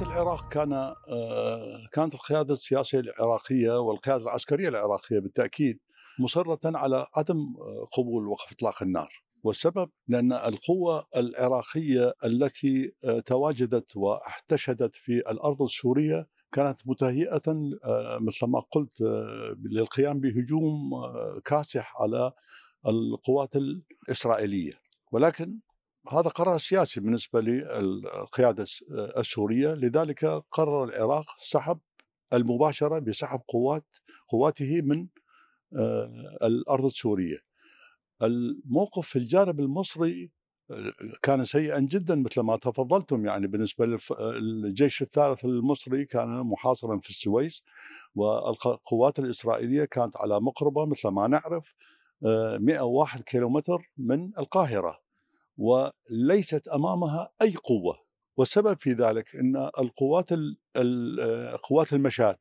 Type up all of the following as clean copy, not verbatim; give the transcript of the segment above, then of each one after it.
بداية العراق كانت القيادة السياسية العراقية والقيادة العسكرية العراقية بالتأكيد مصرة على عدم قبول وقف إطلاق النار، والسبب لأن القوة العراقية التي تواجدت واحتشدت في الأرض السورية كانت متهيئة مثل ما قلت للقيام بهجوم كاسح على القوات الإسرائيلية، ولكن هذا قرار سياسي بالنسبة للقيادة السورية، لذلك قرر العراق سحب المباشرة بسحب قواته من الأرض السورية. الموقف في الجانب المصري كان سيئا جدا مثل ما تفضلتم، يعني بالنسبة للجيش الثالث المصري كان محاصرا في السويس، والقوات الإسرائيلية كانت على مقربة مثل ما نعرف 101 كيلومتر من القاهرة وليست أمامها أي قوة، والسبب في ذلك أن قوات المشاة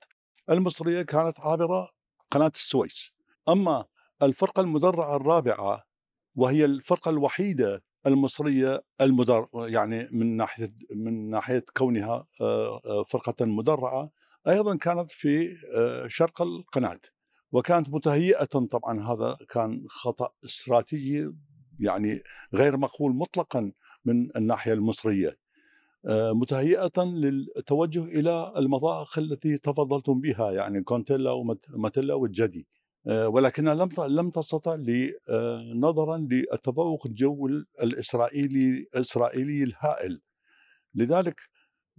المصرية كانت عابرة قناة السويس. أما الفرقة المدرعة الرابعة وهي الفرقة الوحيدة المصرية يعني من ناحية كونها فرقة مدرعة أيضا كانت في شرق القناة، وكانت متهيئة. طبعا هذا كان خطأ استراتيجي يعني غير مقبول مطلقا من الناحية المصرية، متهيئة للتوجه إلى المضائق التي تفضلتم بها يعني كونتيلا وماتيلا والجدي، ولكنها لم تستطع نظرا للتفوق الجوي الإسرائيلي الهائل. لذلك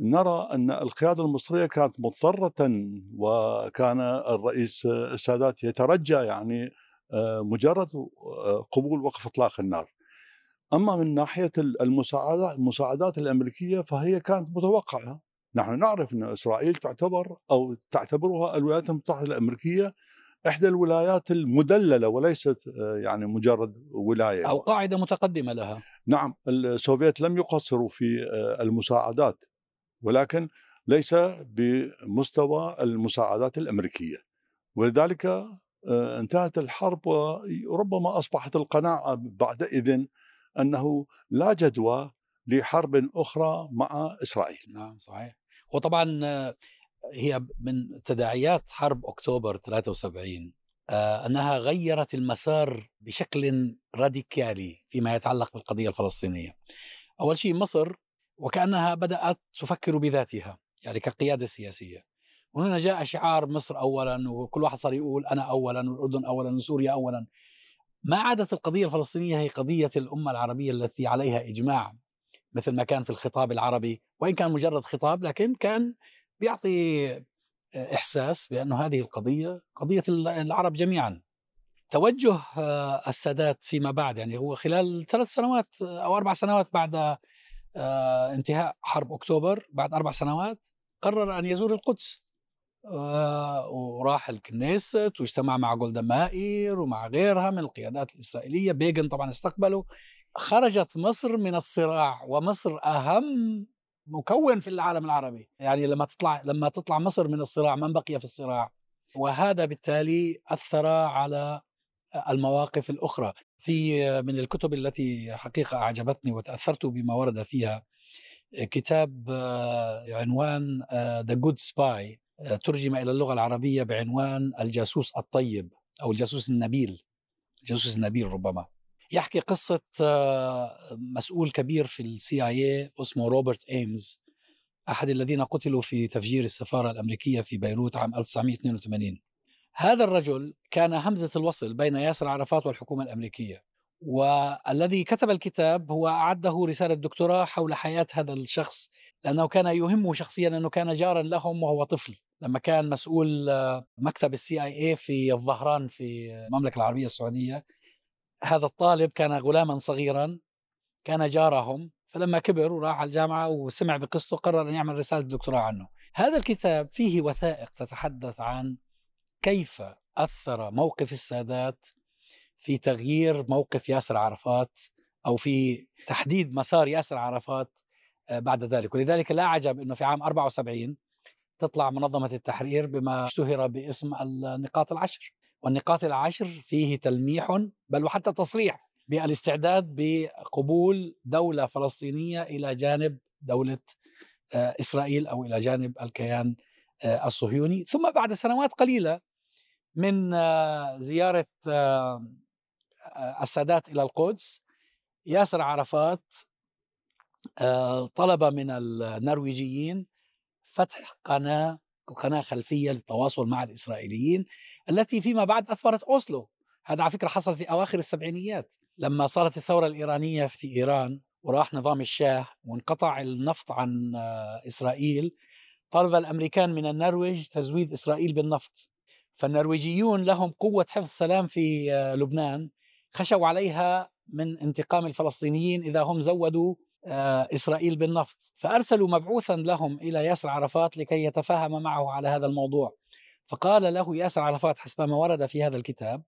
نرى أن القيادة المصرية كانت مضطرة، وكان الرئيس السادات يترجى يعني مجرد قبول وقف إطلاق النار. أما من ناحية المساعدات الأمريكية فهي كانت متوقعة، نحن نعرف أن إسرائيل تعتبرها الولايات المتحدة الأمريكية إحدى الولايات المدللة وليست يعني مجرد ولاية أو قاعدة متقدمة لها. نعم، السوفيت لم يقصروا في المساعدات، ولكن ليس بمستوى المساعدات الأمريكية، ولذلك انتهت الحرب، وربما أصبحت القناعة بعدئذ أنه لا جدوى لحرب أخرى مع إسرائيل. نعم صحيح. وطبعا هي من تداعيات حرب أكتوبر 73 أنها غيرت المسار بشكل راديكالي فيما يتعلق بالقضية الفلسطينية. أول شيء مصر وكأنها بدأت تفكر بذاتها يعني كقيادة سياسية، وهنا جاء شعار مصر أولا، وكل واحد صار يقول أنا أولا والأردن أولا وسوريا أولا. ما عادت القضية الفلسطينية هي قضية الأمة العربية التي عليها إجماع مثل ما كان في الخطاب العربي، وإن كان مجرد خطاب لكن كان بيعطي إحساس بأن هذه القضية قضية العرب جميعا. توجه السادات فيما بعد يعني هو خلال 3 سنوات أو 4 سنوات بعد انتهاء حرب أكتوبر، بعد 4 سنوات قرر أن يزور القدس، وراح الكنيست واجتمع مع جولدا مائير ومع غيرها من القيادات الإسرائيلية. بيغن طبعا استقبله. خرجت مصر من الصراع، ومصر أهم مكون في العالم العربي، يعني لما تطلع مصر من الصراع من بقي في الصراع، وهذا بالتالي أثر على المواقف الأخرى. في من الكتب التي حقيقة أعجبتني وتأثرت بما ورد فيها كتاب عنوان The Good Spy، ترجم إلى اللغة العربية بعنوان الجاسوس الطيب أو الجاسوس النبيل، الجاسوس النبيل ربما. يحكي قصة مسؤول كبير في CIA اسمه روبرت أيمز، أحد الذين قتلوا في تفجير السفارة الأمريكية في بيروت عام 1982. هذا الرجل كان همزة الوصل بين ياسر عرفات والحكومة الأمريكية، والذي كتب الكتاب هو أعده رسالة دكتوراه حول حياة هذا الشخص، لأنه كان يهمه شخصيا أنه كان جارا لهم وهو طفل لما كان مسؤول مكتب CIA في الظهران في المملكة العربية السعودية. هذا الطالب كان غلاما صغيرا، كان جارهم، فلما كبر وراح الجامعة وسمع بقصته قرر أن يعمل رسالة دكتوراه عنه. هذا الكتاب فيه وثائق تتحدث عن كيف أثر موقف السادات في تغيير موقف ياسر عرفات أو في تحديد مسار ياسر عرفات بعد ذلك. ولذلك لا عجب أنه في عام 74 تطلع منظمة التحرير بما اشتهر باسم النقاط العشر، والنقاط العشر فيه تلميح بل وحتى تصريح بالاستعداد بقبول دولة فلسطينية إلى جانب دولة إسرائيل أو إلى جانب الكيان الصهيوني. ثم بعد سنوات قليلة من زيارة السادات إلى القدس، ياسر عرفات طلب من النرويجيين فتح قناة خلفية للتواصل مع الإسرائيليين، التي فيما بعد أثمرت أوسلو. هذا على فكرة حصل في أواخر السبعينيات لما صارت الثورة الإيرانية في إيران وراح نظام الشاه وانقطع النفط عن إسرائيل. طلب الأمريكان من النرويج تزويد إسرائيل بالنفط، فالنرويجيون لهم قوة حفظ السلام في لبنان خشوا عليها من انتقام الفلسطينيين إذا هم زودوا إسرائيل بالنفط، فأرسلوا مبعوثا لهم إلى ياسر عرفات لكي يتفاهم معه على هذا الموضوع. فقال له ياسر عرفات حسب ما ورد في هذا الكتاب: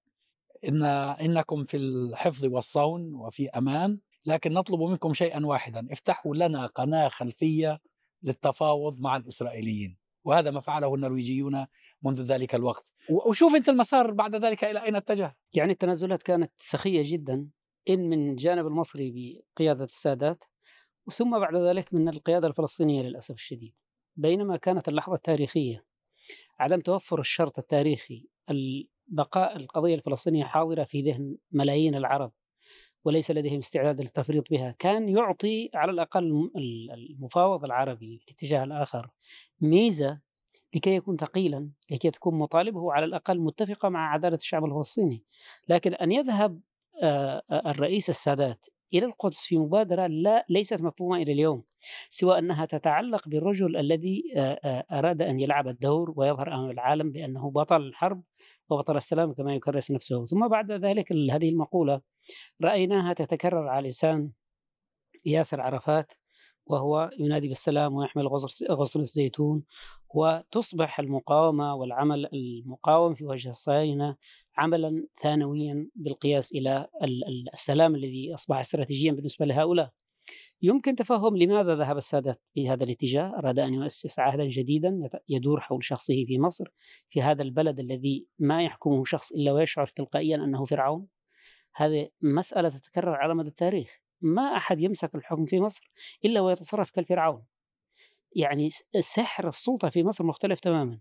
إنكم في الحفظ والصون وفي أمان، لكن نطلب منكم شيئا واحدا، افتحوا لنا قناة خلفية للتفاوض مع الإسرائيليين. وهذا ما فعله النرويجيون منذ ذلك الوقت. وشوف أنت المسار بعد ذلك إلى أين اتجه. يعني التنازلات كانت سخية جدا، إن من جانب المصري بقيادة السادات، وثم بعد ذلك من القيادة الفلسطينية للأسف الشديد. بينما كانت اللحظة التاريخية عدم توفر الشرط التاريخي بقاء القضية الفلسطينية حاضرة في ذهن ملايين العرب وليس لديهم استعداد للتفريط بها، كان يعطي على الأقل المفاوض العربي الاتجاه الآخر ميزة لكي يكون ثقيلا، لكي تكون مطالبه على الأقل متفقة مع عدالة الشعب الفلسطيني. لكن أن يذهب الرئيس السادات إلى القدس في مبادرة ليست مفهومة إلى اليوم، سوى أنها تتعلق بالرجل الذي أراد أن يلعب الدور ويظهر أمام العالم بأنه بطل الحرب وبطل السلام كما يكرس نفسه. ثم بعد ذلك هذه المقولة رأيناها تتكرر على لسان ياسر عرفات وهو ينادي بالسلام ويحمل غصن الزيتون، وتصبح المقاومة والعمل المقاوم في وجه الصهاينة عملا ثانويا بالقياس إلى السلام الذي أصبح استراتيجيا بالنسبة لهؤلاء. يمكن تفهم لماذا ذهب السادات في هذا الاتجاه، أراد أن يؤسس عهدا جديدا يدور حول شخصه في مصر، في هذا البلد الذي ما يحكمه شخص إلا ويشعر تلقائيا أنه فرعون. هذه مسألة تتكرر على مدى التاريخ، ما أحد يمسك الحكم في مصر إلا ويتصرف كالفرعون. يعني سحر السلطة في مصر مختلف تماما.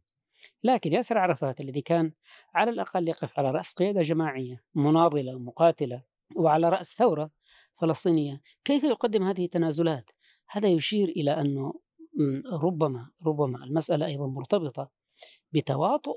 لكن ياسر عرفات الذي كان على الأقل يقف على رأس قيادة جماعية مناضلة مقاتلة وعلى رأس ثورة فلسطينية، كيف يقدم هذه التنازلات؟ هذا يشير إلى أنه ربما المسألة أيضا مرتبطة بتواطؤ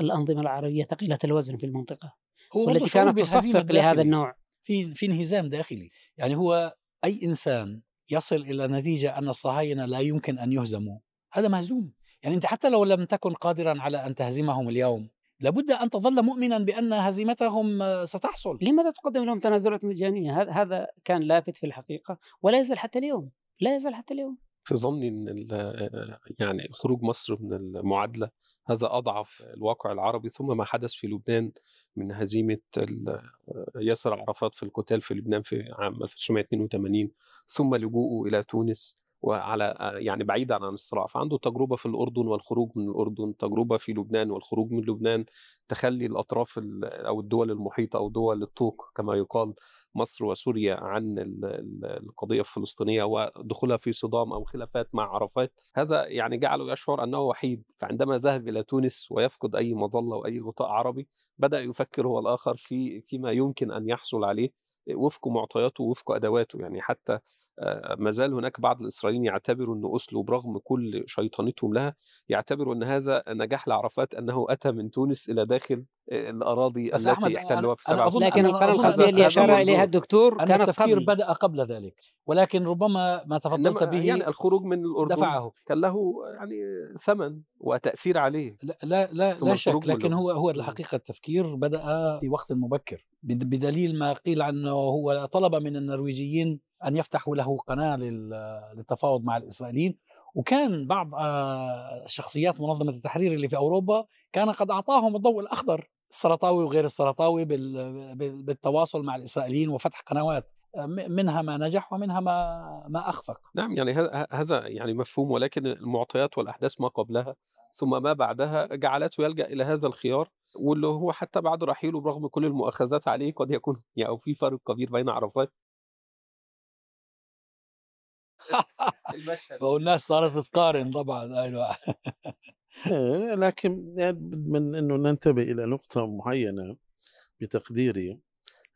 الأنظمة العربية ثقيلة الوزن في المنطقة والتي كانت تصفق لهذا النوع في انهزام داخلي. يعني هو أي إنسان يصل إلى نتيجة أن الصهاينة لا يمكن أن يهزموا هذا مهزوم. يعني أنت حتى لو لم تكن قادرا على أن تهزمهم اليوم لابد أن تظل مؤمنا بأن هزيمتهم ستحصل. لماذا تقدم لهم تنازلات مجانية؟ هذا كان لافت في الحقيقة ولا يزال حتى اليوم، لا يزال حتى اليوم. في ظني أن يعني خروج مصر من المعادلة هذا أضعف الواقع العربي، ثم ما حدث في لبنان من هزيمة ياسر عرفات في القتال في لبنان في عام 1982، ثم لجوءه إلى تونس وعلى يعني بعيدا عن الصراع. فعنده تجربة في الأردن والخروج من الأردن، تجربة في لبنان والخروج من لبنان، تخلي الأطراف أو الدول المحيطة أو دول الطوق كما يقال مصر وسوريا عن القضية الفلسطينية ودخولها في صدام أو خلافات مع عرفات. هذا يعني جعله يشعر أنه وحيد، فعندما ذهب إلى تونس ويفقد أي مظلة وأي غطاء عربي بدأ يفكر هو الآخر فيما يمكن أن يحصل عليه وفق معطياته ووفق أدواته. يعني حتى ما زال هناك بعض الإسرائيليين يعتبروا أن أوسلو برغم كل شيطانتهم لها يعتبروا أن هذا نجاح لعرفات أنه أتى من تونس إلى داخل الأراضي التي احتلوها في 1947. لكن القناة الخلفية اللي أشار إليها الدكتور كانت التفكير بدأ قبل ذلك، ولكن ربما ما تفضلت به يعني الخروج من الأردن دفعه، كان له يعني ثمن وتأثير عليه. لا شك، لكن هو الحقيقة التفكير بدأ في وقت مبكر، بدليل ما قيل عنه هو طلب من النرويجيين أن يفتحوا له قناة للتفاوض مع الإسرائيليين، وكان بعض شخصيات منظمة التحرير اللي في أوروبا كان قد أعطاهم الضوء الأخضر، السرطاوي وغير السرطاوي، بالتواصل مع الإسرائيليين وفتح قنوات، منها ما نجح ومنها ما أخفق. نعم، يعني هذا يعني مفهوم، ولكن المعطيات والأحداث ما قبلها ثم ما بعدها جعلته يلجأ إلى هذا الخيار، واللي هو حتى بعد رحيله برغم كل المؤاخذات عليه قد يكون يعني في فرق كبير بين عرفات والناس صارت تقارن طبعا. ايوه لكن لابد من انه ننتبه الى نقطة معينة بتقديري،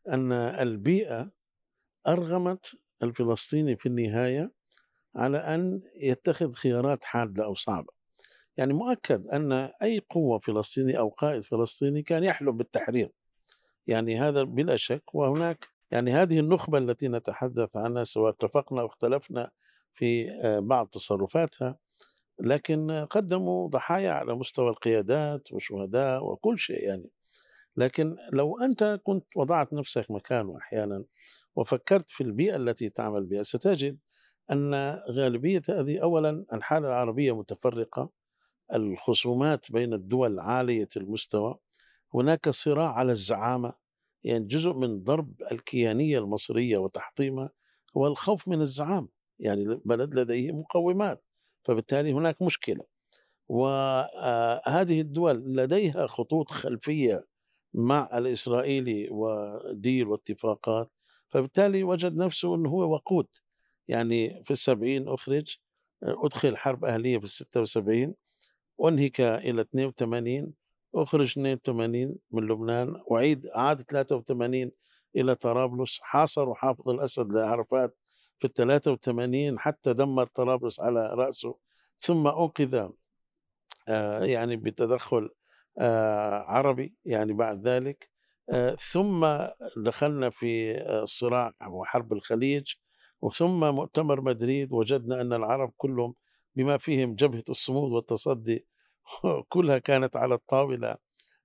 ان البيئة ارغمت الفلسطيني في النهاية على ان يتخذ خيارات حادة او صعبة. يعني مؤكد ان اي قوة فلسطينية او قائد فلسطيني كان يحلم بالتحرير، يعني هذا بلا شك. وهناك يعني هذه النخبة التي نتحدث عنها سواء اتفقنا او اختلفنا في بعض تصرفاتها، لكن قدموا ضحايا على مستوى القيادات وشهداء وكل شيء يعني. لكن لو أنت كنت وضعت نفسك مكانه أحيانا وفكرت في البيئة التي تعمل بها، ستجد أن غالبية هذه، أولا الحالة العربية متفرقة، الخصومات بين الدول عالية المستوى، هناك صراع على الزعامة، يعني جزء من ضرب الكيانية المصرية وتحطيمها هو الخوف من الزعامة، يعني البلد لديه مقومات، فبالتالي هناك مشكلة. وهذه الدول لديها خطوط خلفية مع الإسرائيلي وديل واتفاقات، فبالتالي وجد نفسه أنه هو وقود، يعني في 1970 أدخل حرب أهلية، في 1976 أنهك إلى 1982، أخرج 82 من لبنان، عاد 83 إلى طرابلس، حاصر حافظ الأسد لعرفات في 83 حتى دمر طرابلس على رأسه، ثم أنقذ يعني بتدخل عربي يعني بعد ذلك. ثم دخلنا في الصراع وحرب الخليج، وثم مؤتمر مدريد، وجدنا أن العرب كلهم بما فيهم جبهة الصمود والتصدي كلها كانت على الطاولة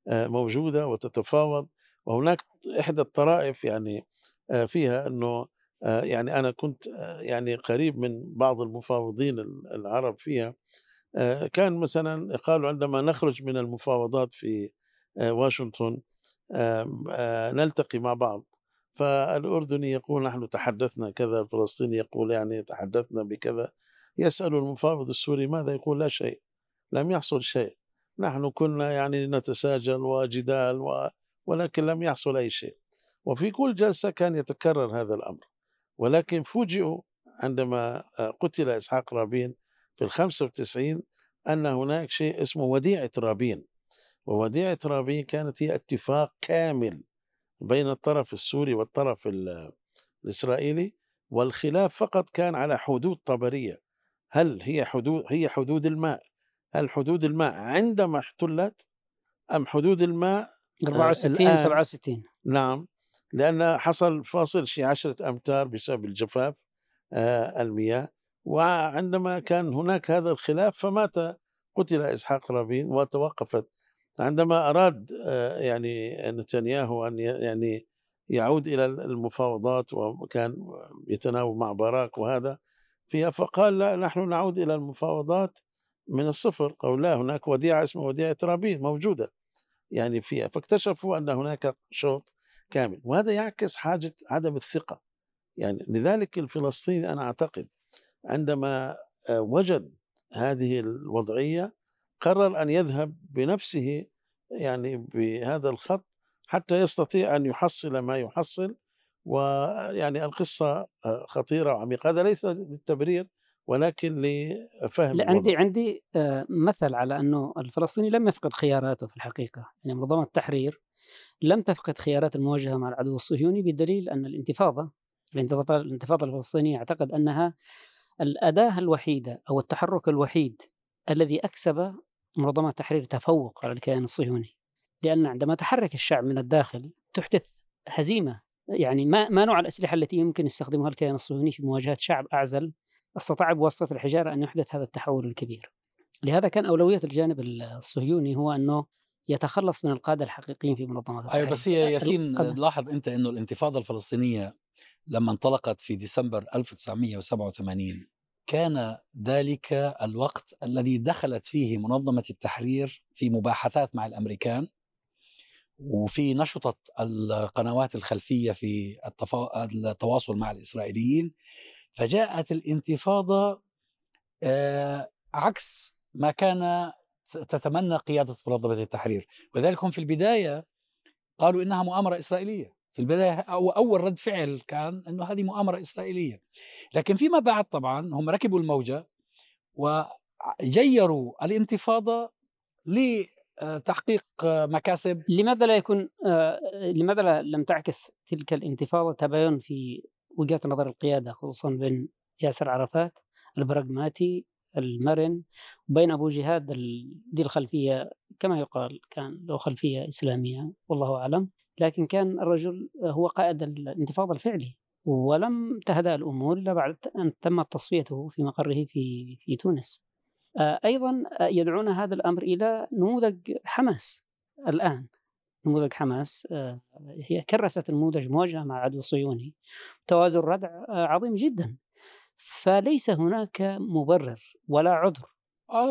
موجودة وتتفاوض. وهناك إحدى الطرائف يعني فيها أنه يعني أنا كنت يعني قريب من بعض المفاوضين العرب فيها، كان مثلا قالوا عندما نخرج من المفاوضات في واشنطن نلتقي مع بعض، فالأردني يقول نحن تحدثنا كذا، الفلسطيني يقول يعني تحدثنا بكذا، يسأل المفاوض السوري ماذا، يقول لا شيء، لم يحصل شيء، نحن كنا يعني نتساجل وجدال ولكن لم يحصل أي شيء. وفي كل جلسة كان يتكرر هذا الأمر. ولكن فوجئوا عندما قتل إسحاق رابين في 1995 أن هناك شيء اسمه وديعة رابين، ووديعة رابين كانت هي اتفاق كامل بين الطرف السوري والطرف الإسرائيلي، والخلاف فقط كان على حدود طبرية، هل هي حدود الماء، هل حدود الماء عندما احتلت أم حدود الماء 64 67. نعم، لأن حصل فاصل شي 10 أمتار بسبب الجفاف المياه. وعندما كان هناك هذا الخلاف فمات قتل إسحاق رابين وتوقفت. عندما أراد يعني نتنياهو أن يعني يعود إلى المفاوضات، وكان يتناوب مع باراك وهذا فيها، فقال لا، نحن نعود إلى المفاوضات من الصفر. أو لا، هناك وديعة اسمها وديعة رابين موجودة يعني فيها. فاكتشفوا أن هناك شوط كامل، وهذا يعكس حاجة عدم الثقة يعني. لذلك الفلسطيني أنا أعتقد عندما وجد هذه الوضعية قرر أن يذهب بنفسه يعني بهذا الخط حتى يستطيع أن يحصل ما يحصل. ويعني القصة خطيرة وعميقة، هذا ليس للتبرير ولكن لفهم. عندي مثل على أنه الفلسطيني لم يفقد خياراته في الحقيقة، يعني منظمة التحرير لم تفقد خيارات المواجهة مع العدو الصهيوني، بدليل أن الانتفاضة الفلسطينية أعتقد أنها الأداة الوحيدة أو التحرك الوحيد الذي أكسب منظمة التحرير تفوق على الكيان الصهيوني، لأن عندما تحرك الشعب من الداخل تحدث هزيمة. يعني ما نوع الأسلحة التي يمكن يستخدمها الكيان الصهيوني في مواجهة شعب أعزل؟ استطاع بواسطة الحجارة أن يحدث هذا التحول الكبير. لهذا كان أولوية الجانب الصهيوني هو أنه يتخلص من القادة الحقيقيين في منظمات التحرير. بس ياسين، لاحظ أنت أنه الانتفاضة الفلسطينية لما انطلقت في ديسمبر 1987 كان ذلك الوقت الذي دخلت فيه منظمة التحرير في مباحثات مع الأمريكان، وفي نشطت القنوات الخلفية في التواصل مع الإسرائيليين. فجاءت الانتفاضة عكس ما كان تتمنى قيادة منظمة التحرير، وذلك هم في البداية قالوا إنها مؤامرة إسرائيلية، في البداية أول رد فعل كان أنه هذه مؤامرة إسرائيلية، لكن فيما بعد طبعا هم ركبوا الموجة وجيروا الانتفاضة لتحقيق مكاسب. لماذا لم تعكس تلك الانتفاضة تباين في وجهات نظر القيادة، خصوصا بين ياسر عرفات البراغماتي المرن وبين أبو جهاد ذي الخلفية كما يقال كان له خلفية إسلامية والله أعلم، لكن كان الرجل هو قائد الانتفاضة الفعلي، ولم تهدأ الأمور إلا بعد أن تمت تصفيته في مقره في تونس. أيضا يدعون هذا الأمر إلى نموذج حماس الآن. نموذج حماس هي كرست نموذج مواجهة مع عدو صهيوني، توازن الردع عظيم جدا، فليس هناك مبرر ولا عذر.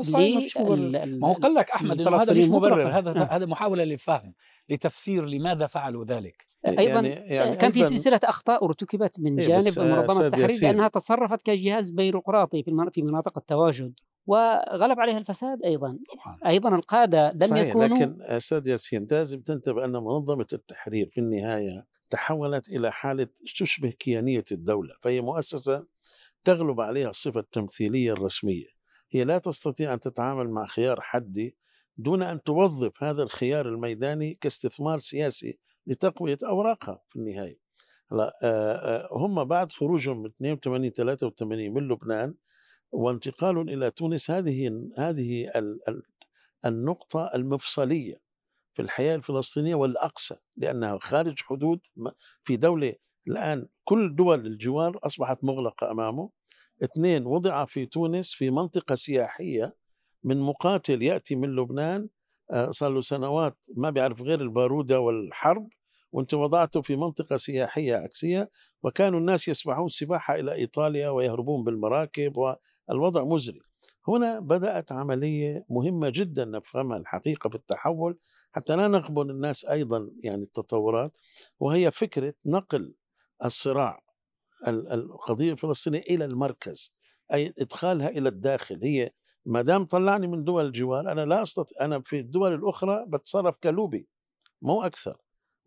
صحيح، ما فيش مبرر. ما هو قال لك أحمد إنه هذا مش مبرر، هذا محاولة للفهم، لتفسير لماذا فعلوا ذلك. أيضا يعني كان في سلسلة أخطاء ارتكبت من جانب منظمة التحرير، لأنها تصرفت كجهاز بيروقراطي في مناطق التواجد وغلب عليها الفساد. أيضا القادة لم يكونوا. لكن أستاذ ياسين لازم تنتبه أن منظمة التحرير في النهاية تحولت إلى حالة تشبه كيانية الدولة، فهي مؤسسة تغلب عليها الصفة التمثيلية الرسمية، هي لا تستطيع أن تتعامل مع خيار حدي دون أن توظف هذا الخيار الميداني كاستثمار سياسي لتقوية أوراقها في النهاية. هم بعد خروجهم 82-83 من لبنان وانتقال إلى تونس، هذه النقطة المفصلية في الحياة الفلسطينية والأقصى، لأنها خارج حدود في دولة الآن كل دول الجوار أصبحت مغلقة أمامه. اثنين، وضع في تونس في منطقة سياحية من مقاتل يأتي من لبنان صار له سنوات ما بيعرف غير البارودة والحرب، وانت وضعته في منطقة سياحية عكسية، وكانوا الناس يسبحون السباحة إلى إيطاليا ويهربون بالمراكب، والوضع مزري. هنا بدأت عملية مهمة جدا نفهمها الحقيقة في التحول حتى لا نخبن الناس أيضا يعني التطورات، وهي فكرة نقل الصراع القضية الفلسطينية إلى المركز، أي إدخالها إلى الداخل. هي ما دام طلعني من دول الجوار أنا لا أستطيع، أنا في الدول الأخرى بتصرف كلوبي مو أكثر،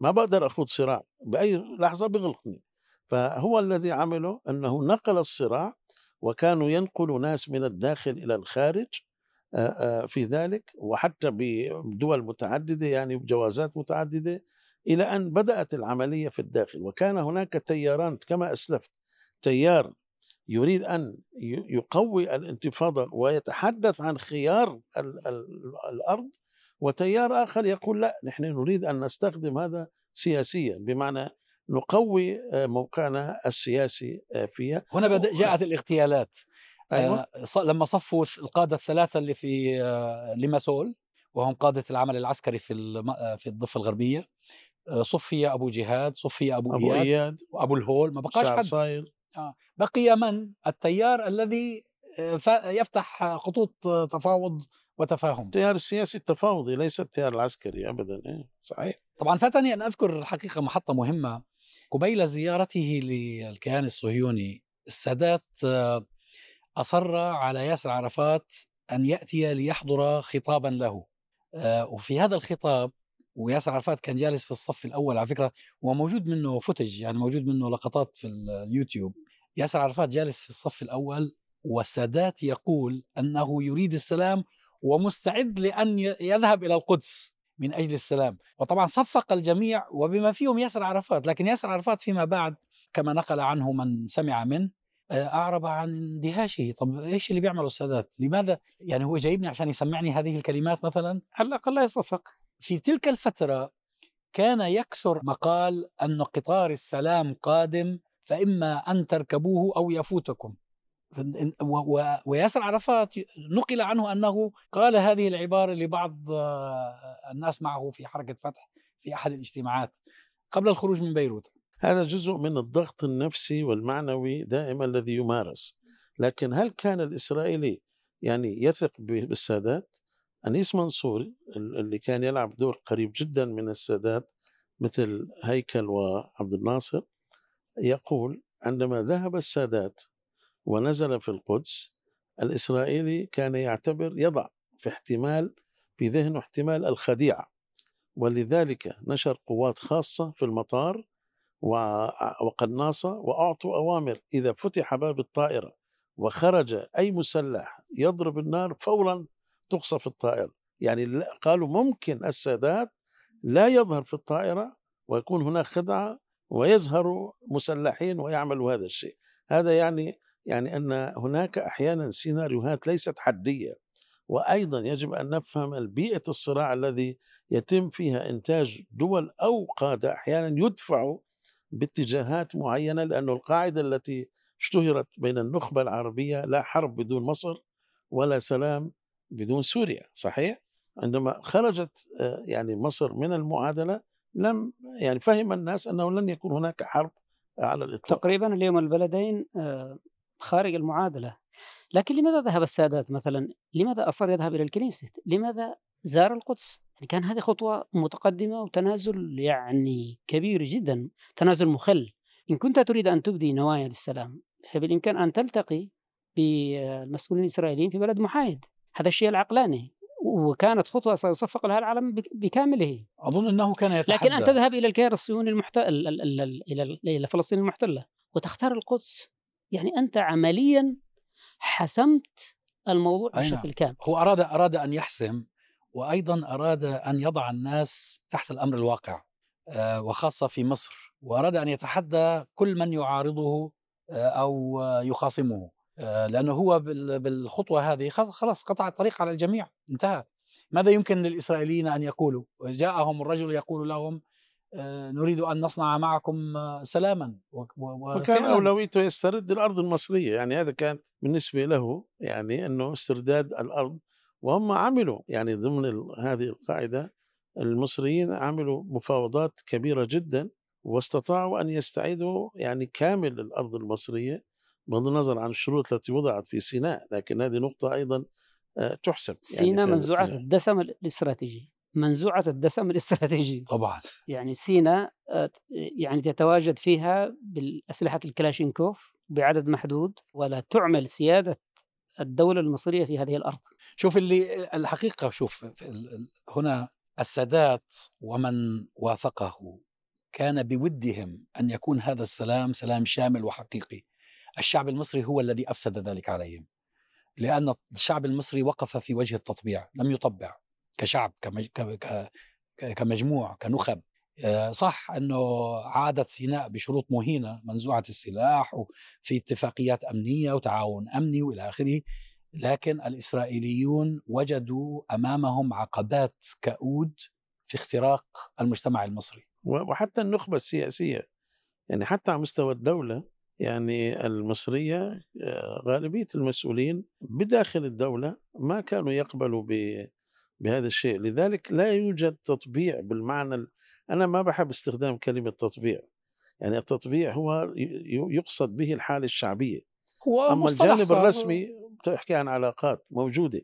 ما بقدر أخوض صراع، بأي لحظة بغلقني. فهو الذي عمله أنه نقل الصراع، وكانوا ينقلوا ناس من الداخل إلى الخارج في ذلك، وحتى بدول متعددة يعني بجوازات متعددة، إلى أن بدأت العملية في الداخل. وكان هناك تياران كما أسلفت، تيار يريد أن يقوي الانتفاضة ويتحدث عن خيار الأرض، وتيار آخر يقول لا، نحن نريد أن نستخدم هذا سياسيا، بمعنى نقوي موقعنا السياسي فيها. هنا جاءت الاغتيالات. أيوة. لما صفوا القادة الثلاثة اللي في لمسول، وهم قادة العمل العسكري في الضفة الغربية، صفي أبو جهاد، صفي أبو إياد وأبو الهول، ما بقاش حد صاير. بقي من؟ التيار الذي يفتح خطوط تفاوض وتفاهم، التيار السياسي التفاوضي ليس التيار العسكري أبدا. صحيح. طبعا فاتني أن أذكر حقيقة محطة مهمة قبيل زيارته للكيان الصهيوني، السادات أصر على ياسر عرفات أن يأتي ليحضر خطابا له، وفي هذا الخطاب وياسر عرفات كان جالس في الصف الأول على فكرة، وموجود منه فوتج يعني موجود منه لقطات في اليوتيوب، ياسر عرفات جالس في الصف الأول والسادات يقول أنه يريد السلام ومستعد لأن يذهب إلى القدس من أجل السلام. وطبعا صفق الجميع وبما فيهم ياسر عرفات، لكن ياسر عرفات فيما بعد كما نقل عنه من سمع منه أعرب عن اندهاشه. طب إيش اللي بيعمله السادات؟ لماذا؟ يعني هو جايبني عشان يسمعني هذه الكلمات مثلا؟ على الأقل لا يصفق. في تلك الفترة كان يكثر مقال أن قطار السلام قادم فإما أن تركبوه أو يفوتكم، وياسر عرفات نقل عنه أنه قال هذه العبارة لبعض الناس معه في حركة فتح في أحد الاجتماعات قبل الخروج من بيروت. هذا جزء من الضغط النفسي والمعنوي دائما الذي يمارس. لكن هل كان الإسرائيلي يعني يثق بالسادات؟ أنيس منصور اللي كان يلعب دور قريب جدا من السادات مثل هيكل وعبد الناصر يقول عندما ذهب السادات ونزل في القدس، الإسرائيلي كان يعتبر يضع في احتمال في ذهنه احتمال الخديعة، ولذلك نشر قوات خاصة في المطار وقناصة وأعطوا أوامر إذا فتح باب الطائرة وخرج أي مسلح يضرب النار فورا تقصف الطائرة. يعني قالوا ممكن السادات لا يظهر في الطائرة ويكون هناك خدعة ويظهر مسلحين ويعملوا هذا الشيء. هذا يعني أن هناك أحيانا سيناريوهات ليست حدية. وأيضا يجب أن نفهم البيئة الصراع الذي يتم فيها إنتاج دول أو قادة أحيانا يدفعوا باتجاهات معينة، لأن القاعدة التي اشتهرت بين النخبة العربية لا حرب بدون مصر ولا سلام بدون سوريا، صحيح؟ عندما خرجت مصر من المعادلة لم فهم الناس أنه لن يكون هناك حرب على الإطلاق. تقريبا اليوم البلدين خارج المعادلة، لكن لماذا ذهب السادات مثلا؟ لماذا أصر يذهب إلى الكنيسة؟ لماذا زار القدس؟ كان هذه خطوة متقدمة وتنازل كبير جدا، تنازل مخل. إن كنت تريد أن تبدي نوايا للسلام فبالإمكان أن تلتقي بالمسؤولين الإسرائيليين في بلد محايد، هذا الشيء العقلاني، وكانت خطوة سيصفق لها العالم بكامله. أظن أنه كان يتحدى، لكن أن تذهب إلى الكيان الصهيوني المحتل إلى فلسطين المحتلة وتختار القدس، أنت عمليا حسمت الموضوع بشكل كامل. هو أراد أن يحسم، وأيضا أراد أن يضع الناس تحت الأمر الواقع، وخاصة في مصر، وأراد أن يتحدى كل من يعارضه أو يخاصمه، لأنه هو بالخطوة هذه خلاص قطع الطريق على الجميع، انتهى. ماذا يمكن للإسرائيليين أن يقولوا؟ جاءهم الرجل يقول لهم نريد أن نصنع معكم سلاما، وكان أولويته يسترد الأرض المصرية. هذا كان بالنسبة له أنه استرداد الأرض، وهم عملوا ضمن هذه القاعدة. المصريين عملوا مفاوضات كبيرة جدا واستطاعوا أن يستعيدوا كامل الأرض المصرية بغض النظر عن الشروط التي وضعت في سيناء، لكن هذه نقطة أيضا تحسب. سيناء منزوعة الدسم الاستراتيجي، منزوعة الدسم الاستراتيجي طبعا. سيناء تتواجد فيها بالأسلحة الكلاشينكوف بعدد محدود، ولا تعمل سيادة الدولة المصرية في هذه الأرض. شوف اللي الحقيقة، شوف هنا السادات ومن وافقه كان بودهم أن يكون هذا السلام سلام شامل وحقيقي. الشعب المصري هو الذي أفسد ذلك عليهم، لأن الشعب المصري وقف في وجه التطبيع، لم يطبع كشعب كمجموع كنخب. صح أنه عادت سيناء بشروط مهينة، منزوعة السلاح وفي اتفاقيات أمنية وتعاون أمني وإلى آخره، لكن الإسرائيليون وجدوا أمامهم عقبات كؤود في اختراق المجتمع المصري. وحتى النخبة السياسية، حتى على مستوى الدولة المصرية، غالبية المسؤولين بداخل الدولة ما كانوا يقبلوا بهذا الشيء. لذلك لا يوجد تطبيع بالمعنى، أنا ما بحب استخدام كلمة تطبيع، التطبيع هو يقصد به الحالة الشعبية. أما الجانب الرسمي تحكي عن علاقات موجودة،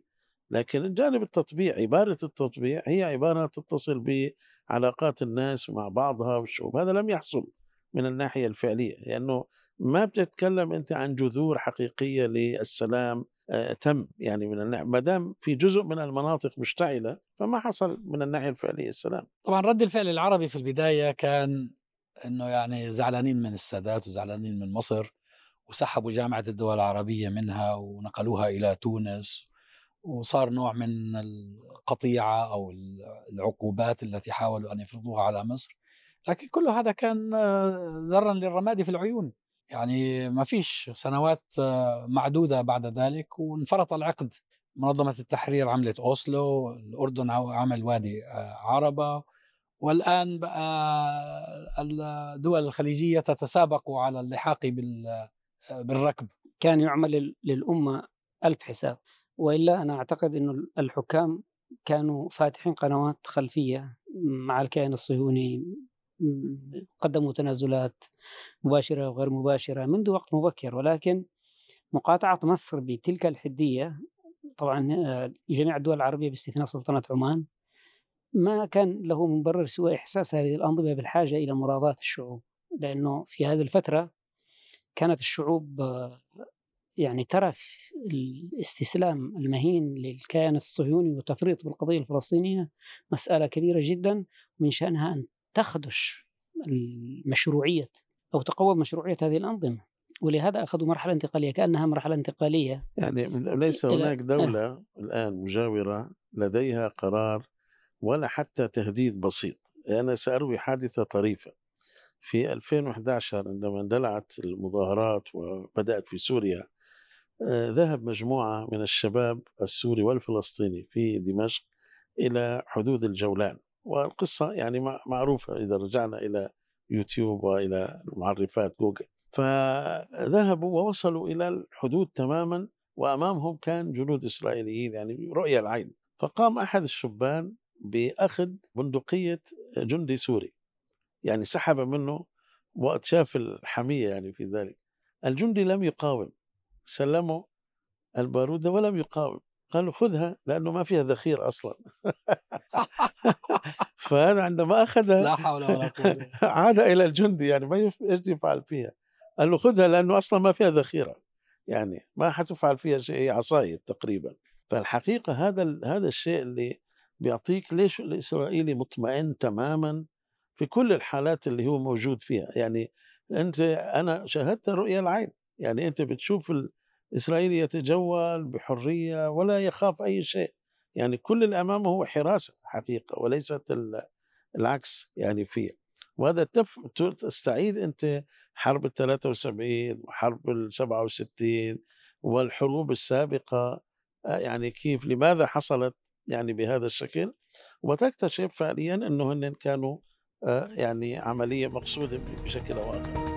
لكن الجانب التطبيع، عبارة التطبيع هي عبارة تتصل بعلاقات الناس مع بعضها والشعوب. هذا لم يحصل من الناحية الفعلية، لأنه ما بتتكلم أنت عن جذور حقيقية للسلام تم. من الناحية، ما دام في جزء من المناطق مشتعلة فما حصل من الناحية الفعلية السلام. طبعا رد الفعل العربي في البداية كان أنه زعلانين من السادات وزعلانين من مصر، وسحبوا جامعة الدول العربية منها ونقلوها إلى تونس، وصار نوع من القطيعة أو العقوبات التي حاولوا أن يفرضوها على مصر. لكن كل هذا كان ذرا للرماد في العيون، ما فيش. سنوات معدودة بعد ذلك وانفرط العقد. منظمة التحرير عملت أوسلو، الأردن عمل وادي عربة، والآن بقى الدول الخليجية تتسابق على اللحاق بالركب. كان يعمل للأمة ألف حساب، وإلا أنا أعتقد أن الحكام كانوا فاتحين قنوات خلفية مع الكيان الصهيوني، قدموا تنازلات مباشرة وغير مباشرة منذ وقت مبكر. ولكن مقاطعة مصر بتلك الحدية، طبعا جميع الدول العربية باستثناء سلطنة عمان، ما كان له مبرر سوى إحساس هذه الأنظمة بالحاجة إلى مراضات الشعوب، لأنه في هذه الفترة كانت الشعوب ترى الاستسلام المهين للكيان الصهيوني والتفريط بالقضية الفلسطينية مسألة كبيرة جدا، ومن شأنها أن تخدش مشروعية أو تقوى مشروعية هذه الأنظمة، ولهذا أخذوا مرحلة انتقالية كأنها مرحلة انتقالية. يعني ليس هناك دولة الآن مجاورة لديها قرار ولا حتى تهديد بسيط. أنا سأروي حادثة طريفة. في 2011 عندما اندلعت المظاهرات وبدأت في سوريا، ذهب مجموعة من الشباب السوري والفلسطيني في دمشق إلى حدود الجولان، والقصة يعني معروفة إذا رجعنا إلى يوتيوب وإلى معرفات جوجل. فذهبوا ووصلوا إلى الحدود تماما، وأمامهم كان جنود إسرائيليين يعني رؤية العين. فقام أحد الشبان بأخذ بندقية جندي سوري، يعني سحب منه وقت شاف الحمية يعني في ذلك. الجندي لم يقاوم، سلموا البارودة ولم يقاوم، قالوا خذها لأنه ما فيها ذخيرة أصلا. فهذا عندما أخذها لا حول ولا قوة عاد إلى الجندي، يعني ما يفعل فيها، قال له خذها لأنه أصلا ما فيها ذخيرة، يعني ما حتفعل فيها شيء، عصاية تقريبا. فالحقيقة هذا الشيء اللي بيعطيك ليش الإسرائيلي مطمئن تماما في كل الحالات اللي هو موجود فيها. يعني أنا شاهدت رؤية العين، يعني أنت بتشوف الإسرائيلي يتجول بحرية ولا يخاف أي شيء، يعني كل اللي أمامه هو حراسة حقيقة وليست العكس يعني فيه. وهذا تستعيد أنت حرب 73 وحرب 67 والحروب السابقة، يعني كيف لماذا حصلت يعني بهذا الشكل، وتكتشف فعليا أنه هن كانوا يعني عملية مقصودة بشكل أو آخر.